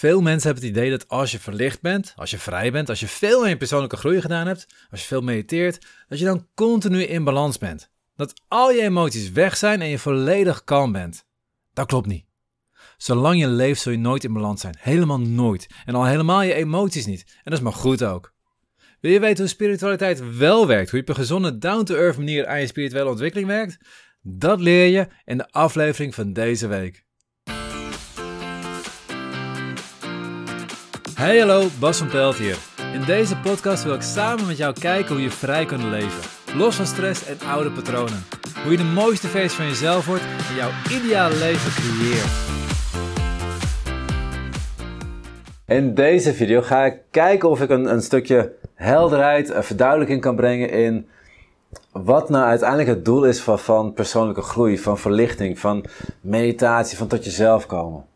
Veel mensen hebben het idee dat als je verlicht bent, als je vrij bent, als je veel meer persoonlijke groei gedaan hebt, als je veel mediteert, dat je dan continu in balans bent. Dat al je emoties weg zijn en je volledig kalm bent. Dat klopt niet. Zolang je leeft zul je nooit in balans zijn. Helemaal nooit. En al helemaal je emoties niet. En dat is maar goed ook. Wil je weten hoe spiritualiteit wel werkt? Hoe je op een gezonde down-to-earth manier aan je spirituele ontwikkeling werkt? Dat leer je in de aflevering van deze week. Hey hallo, Bas van Pelt hier. In deze podcast wil ik samen met jou kijken hoe je vrij kunt leven. Los van stress en oude patronen. Hoe je de mooiste versie van jezelf wordt en jouw ideale leven creëert. In deze video ga ik kijken of ik een stukje helderheid, een verduidelijking kan brengen in wat nou uiteindelijk het doel is van persoonlijke groei, van verlichting, van meditatie, van tot jezelf komen.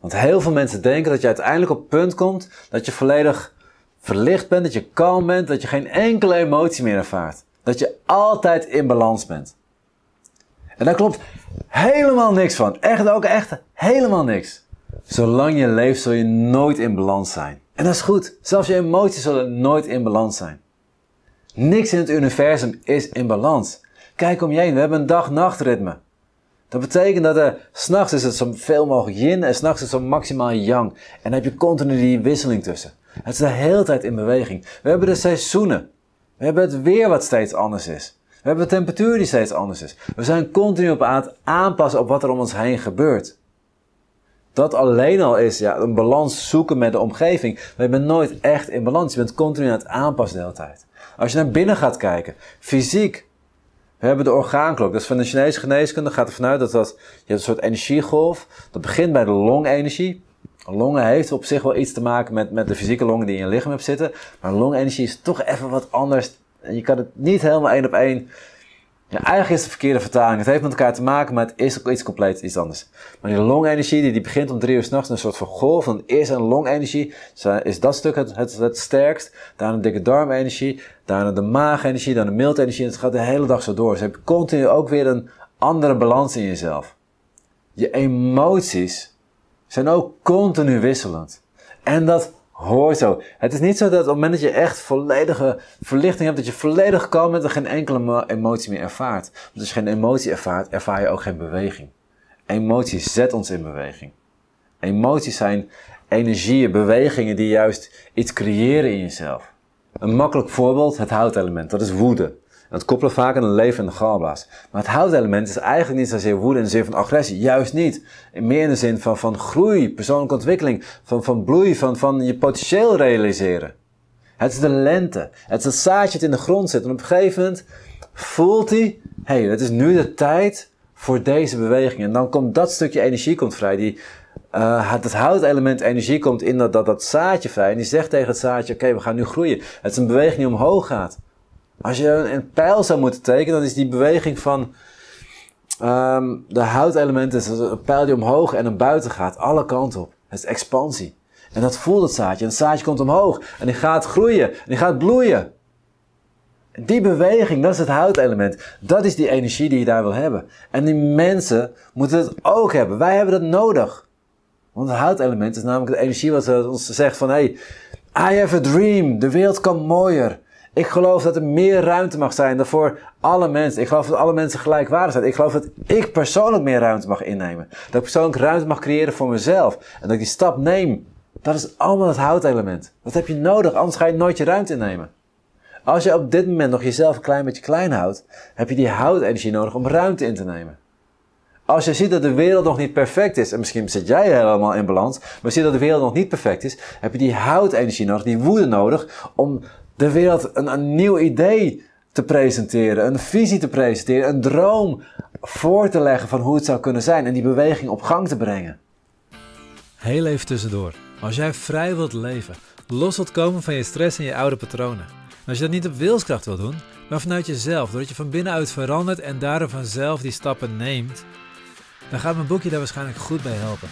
Want heel veel mensen denken dat je uiteindelijk op het punt komt dat je volledig verlicht bent, dat je kalm bent, dat je geen enkele emotie meer ervaart. Dat je altijd in balans bent. En daar klopt helemaal niks van. Echt helemaal niks. Zolang je leeft zul je nooit in balans zijn. En dat is goed. Zelfs je emoties zullen nooit in balans zijn. Niks in het universum is in balans. Kijk om je heen. We hebben een dag-nachtritme. Dat betekent dat er 's nachts is het zo veel mogelijk yin en 's nachts is het zo maximaal yang. En dan heb je continu die wisseling tussen. Het is de hele tijd in beweging. We hebben de seizoenen. We hebben het weer wat steeds anders is. We hebben de temperatuur die steeds anders is. We zijn continu aan het aanpassen op wat er om ons heen gebeurt. Dat alleen al is een balans zoeken met de omgeving. Maar je bent nooit echt in balans. Je bent continu aan het aanpassen de hele tijd. Als je naar binnen gaat kijken, fysiek. We hebben de orgaanklok. Dat is van de Chinese geneeskunde. Gaat ervan uit dat je hebt een soort energiegolf. Dat begint bij de longenergie. Longen heeft op zich wel iets te maken met de fysieke longen die in je lichaam hebt zitten. Maar longenergie is toch even wat anders. Je kan het niet helemaal één op één. Ja, eigenlijk is het de verkeerde vertaling. Het heeft met elkaar te maken, maar het is ook iets compleet iets anders. Maar die longenergie die begint om 3 uur 's nachts een soort van golf. Dan is een longenergie, is dat stuk het sterkst. Daarna de dikke darmenergie, daarna de maagenergie, dan de miltenergie. En het gaat de hele dag zo door. Dus heb je continu ook weer een andere balans in jezelf. Je emoties zijn ook continu wisselend. En dat hoort zo. Het is niet zo dat op het moment dat je echt volledige verlichting hebt, dat je volledig kalm bent en geen enkele emotie meer ervaart. Want als je geen emotie ervaart, ervaar je ook geen beweging. Emoties zet ons in beweging. Emoties zijn energieën, bewegingen die juist iets creëren in jezelf. Een makkelijk voorbeeld, het houtelement, dat is woede. Dat koppelen vaak aan een leven in de galblaas. Maar het houtelement is eigenlijk niet zozeer woede in de zin van agressie. Juist niet. Meer in de zin van groei, persoonlijke ontwikkeling, van bloei, van je potentieel realiseren. Het is de lente. Het is het zaadje dat in de grond zit. En op een gegeven moment voelt hij, het is nu de tijd voor deze beweging. En dan komt dat stukje energie vrij. Het houtelement energie komt in dat zaadje vrij. En die zegt tegen het zaadje, oké, we gaan nu groeien. Het is een beweging die omhoog gaat. Als je een pijl zou moeten tekenen, dan is die beweging van de houtelementen is een pijl die omhoog en naar buiten gaat. Alle kanten op. Het is expansie. En dat voelt het zaadje. En het zaadje komt omhoog. En die gaat groeien. En die gaat bloeien. Die beweging, dat is het houtelement. Dat is die energie die je daar wil hebben. En die mensen moeten het ook hebben. Wij hebben dat nodig. Want het houtelement is namelijk de energie wat ons zegt van I have a dream. De wereld kan mooier. Ik geloof dat er meer ruimte mag zijn dan voor alle mensen. Ik geloof dat alle mensen gelijkwaardig zijn. Ik geloof dat ik persoonlijk meer ruimte mag innemen. Dat ik persoonlijk ruimte mag creëren voor mezelf. En dat ik die stap neem. Dat is allemaal het houtelement. Dat heb je nodig, anders ga je nooit je ruimte innemen. Als je op dit moment nog jezelf een klein beetje klein houdt, heb je die houtenergie nodig om ruimte in te nemen. Als je ziet dat de wereld nog niet perfect is, en misschien zit jij helemaal in balans, maar zie je dat de wereld nog niet perfect is, heb je die houtenergie nodig, die woede nodig, om de wereld een nieuw idee te presenteren, een visie te presenteren, een droom voor te leggen van hoe het zou kunnen zijn en die beweging op gang te brengen. Heel even tussendoor. Als jij vrij wilt leven, los wilt komen van je stress en je oude patronen. En als je dat niet op wilskracht wilt doen, maar vanuit jezelf, doordat je van binnenuit verandert en daardoor vanzelf die stappen neemt, dan gaat mijn boekje daar waarschijnlijk goed bij helpen.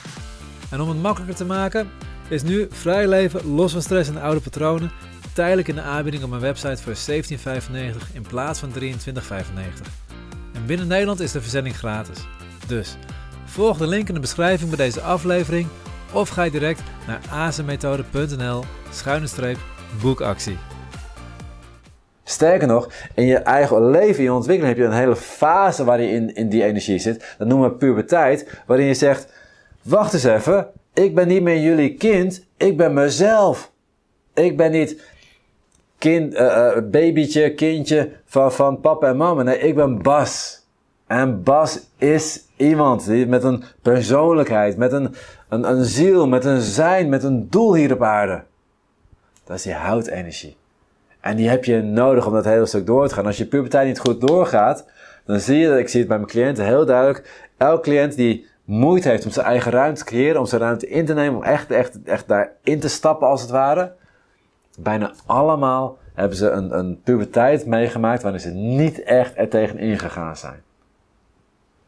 En om het makkelijker te maken, is nu Vrij Leven, los van stress en oude patronen tijdelijk in de aanbieding op mijn website voor €17,95 in plaats van €23,95. En binnen Nederland is de verzending gratis. Dus volg de link in de beschrijving bij deze aflevering Of ga je direct naar azmethode.nl/boekactie. Sterker nog, in je eigen leven, in je ontwikkeling, heb je een hele fase waarin je in die energie zit. Dat noemen we puberteit, waarin je zegt, wacht eens even, ik ben niet meer jullie kind, ik ben mezelf. Ik ben niet kindje van papa en mama. Nee, ik ben Bas. En Bas is iemand die met een persoonlijkheid, met een ziel, met een zijn, met een doel hier op aarde. Dat is die houtenergie. En die heb je nodig om dat hele stuk door te gaan. Als je puberteit niet goed doorgaat, dan zie je, ik zie het bij mijn cliënten heel duidelijk, elke cliënt die moeite heeft om zijn eigen ruimte te creëren, om zijn ruimte in te nemen, om echt daarin te stappen als het ware. Bijna allemaal hebben ze een puberteit meegemaakt waarin ze niet echt er tegen ingegaan zijn.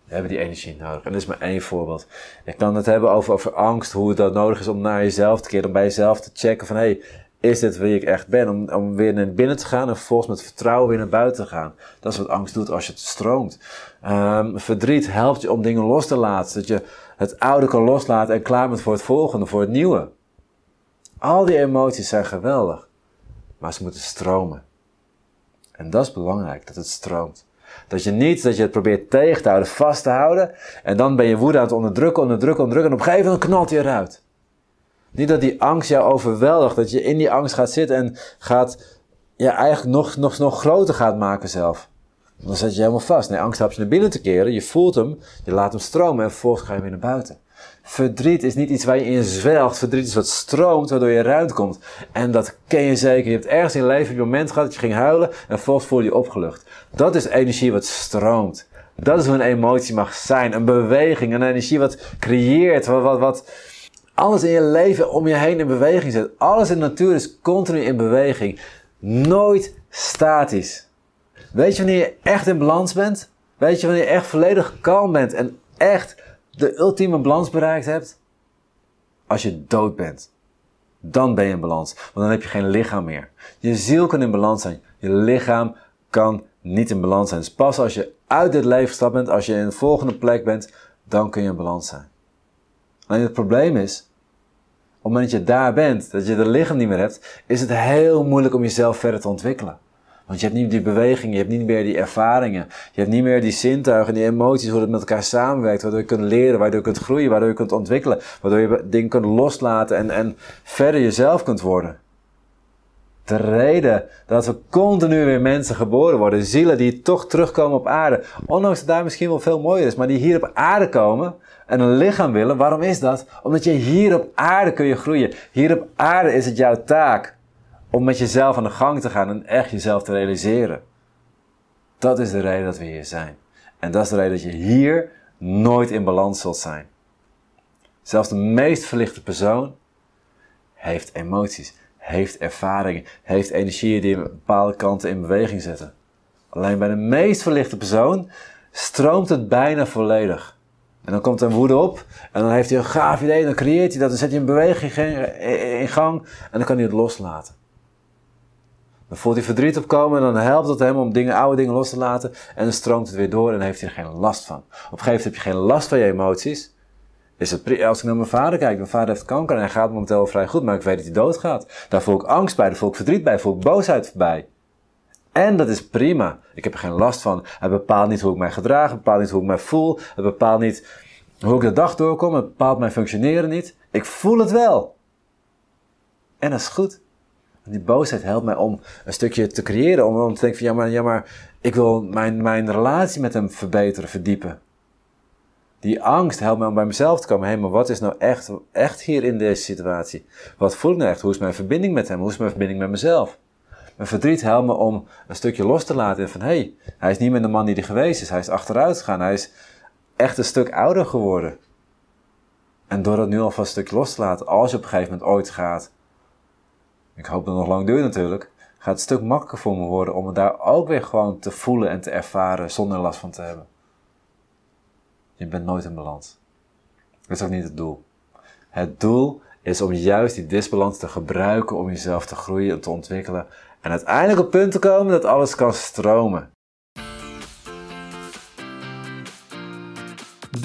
We hebben die energie nodig. En dit is maar één voorbeeld. Je kan het hebben over angst, hoe het nodig is om naar jezelf te keren, om bij jezelf te checken van, hey, is dit wie ik echt ben? Om weer naar binnen te gaan en vervolgens met vertrouwen weer naar buiten te gaan. Dat is wat angst doet als je het stroomt. Verdriet helpt je om dingen los te laten, zodat je het oude kan loslaten en klaar bent voor het volgende, voor het nieuwe. Al die emoties zijn geweldig, maar ze moeten stromen. En dat is belangrijk, dat het stroomt. Dat je het probeert tegen te houden, vast te houden. En dan ben je woede aan het onderdrukken. En op een gegeven moment knalt hij eruit. Niet dat die angst jou overweldigt. Dat je in die angst gaat zitten en eigenlijk nog groter gaat maken zelf. Dan zet je helemaal vast. Nee, angst helpt je naar binnen te keren. Je voelt hem, je laat hem stromen en vervolgens ga je weer naar buiten. Verdriet is niet iets waar je in zwelgt. Verdriet is wat stroomt, waardoor je eruit komt. En dat ken je zeker. Je hebt ergens in je leven een moment gehad dat je ging huilen en vervolgens voel je je opgelucht. Dat is energie wat stroomt. Dat is hoe een emotie mag zijn. Een beweging, een energie wat creëert, wat alles in je leven om je heen in beweging zet. Alles in de natuur is continu in beweging. Nooit statisch. Weet je wanneer je echt in balans bent? Weet je wanneer je echt volledig kalm bent en echt de ultieme balans bereikt hebt? Als je dood bent. Dan ben je in balans. Want dan heb je geen lichaam meer. Je ziel kan in balans zijn. Je lichaam kan niet in balans zijn. Dus pas als je uit dit leven gestapt bent, als je in de volgende plek bent, dan kun je in balans zijn. Alleen het probleem is, op het moment dat je daar bent, dat je het lichaam niet meer hebt, is het heel moeilijk om jezelf verder te ontwikkelen. Want je hebt niet die bewegingen, je hebt niet meer die ervaringen, je hebt niet meer die zintuigen, die emoties, hoe het met elkaar samenwerkt, waardoor je kunt leren, waardoor je kunt groeien, waardoor je kunt ontwikkelen, waardoor je dingen kunt loslaten en verder jezelf kunt worden. De reden dat we continu weer mensen geboren worden, zielen die toch terugkomen op aarde, ondanks dat daar misschien wel veel mooier is, maar die hier op aarde komen en een lichaam willen, waarom is dat? Omdat je hier op aarde kun je groeien. Hier op aarde is het jouw taak om met jezelf aan de gang te gaan en echt jezelf te realiseren. Dat is de reden dat we hier zijn. En dat is de reden dat je hier nooit in balans zult zijn. Zelfs de meest verlichte persoon heeft emoties, heeft ervaringen, heeft energieën die bepaalde kanten in beweging zetten. Alleen bij de meest verlichte persoon stroomt het bijna volledig. En dan komt er woede op en dan heeft hij een gaaf idee en dan creëert hij dat. Dan zet hij een beweging in gang en dan kan hij het loslaten. Dan voelt hij verdriet opkomen en dan helpt het hem om oude dingen los te laten. En dan stroomt het weer door en heeft hij er geen last van. Op een gegeven moment heb je geen last van je emoties. Als ik naar mijn vader kijk, mijn vader heeft kanker en hij gaat momenteel vrij goed, maar ik weet dat hij doodgaat. Daar voel ik angst bij, daar voel ik verdriet bij, daar voel ik boosheid bij. En dat is prima. Ik heb er geen last van. Hij bepaalt niet hoe ik mij gedraag, hij bepaalt niet hoe ik mij voel, hij bepaalt niet hoe ik de dag doorkom, hij bepaalt mijn functioneren niet. Ik voel het wel. En dat is goed. Die boosheid helpt mij om een stukje te creëren, om te denken van ja maar ik wil mijn relatie met hem verbeteren, verdiepen. Die angst helpt mij om bij mezelf te komen. Hé, maar wat is nou echt hier in deze situatie? Wat voel ik nou echt? Hoe is mijn verbinding met hem? Hoe is mijn verbinding met mezelf? Mijn verdriet helpt me om een stukje los te laten en van hé, hij is niet meer de man die hij geweest is. Hij is achteruit gegaan. Hij is echt een stuk ouder geworden. En door dat nu alvast een stukje los te laten, als je op een gegeven moment ooit gaat, ik hoop dat het nog lang duurt natuurlijk, gaat het een stuk makkelijker voor me worden om me daar ook weer gewoon te voelen en te ervaren zonder last van te hebben. Je bent nooit in balans. Dat is ook niet het doel. Het doel is om juist die disbalans te gebruiken om jezelf te groeien en te ontwikkelen. En uiteindelijk op het punt te komen dat alles kan stromen.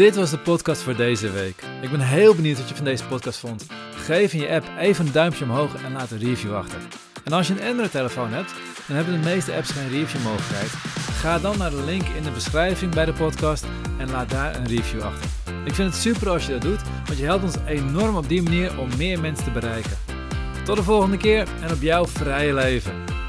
Dit was de podcast voor deze week. Ik ben heel benieuwd wat je van deze podcast vond. Geef in je app even een duimpje omhoog en laat een review achter. En als je een Android-telefoon hebt, dan hebben de meeste apps geen review-mogelijkheid. Ga dan naar de link in de beschrijving bij de podcast en laat daar een review achter. Ik vind het super als je dat doet, want je helpt ons enorm op die manier om meer mensen te bereiken. Tot de volgende keer en op jouw vrije leven.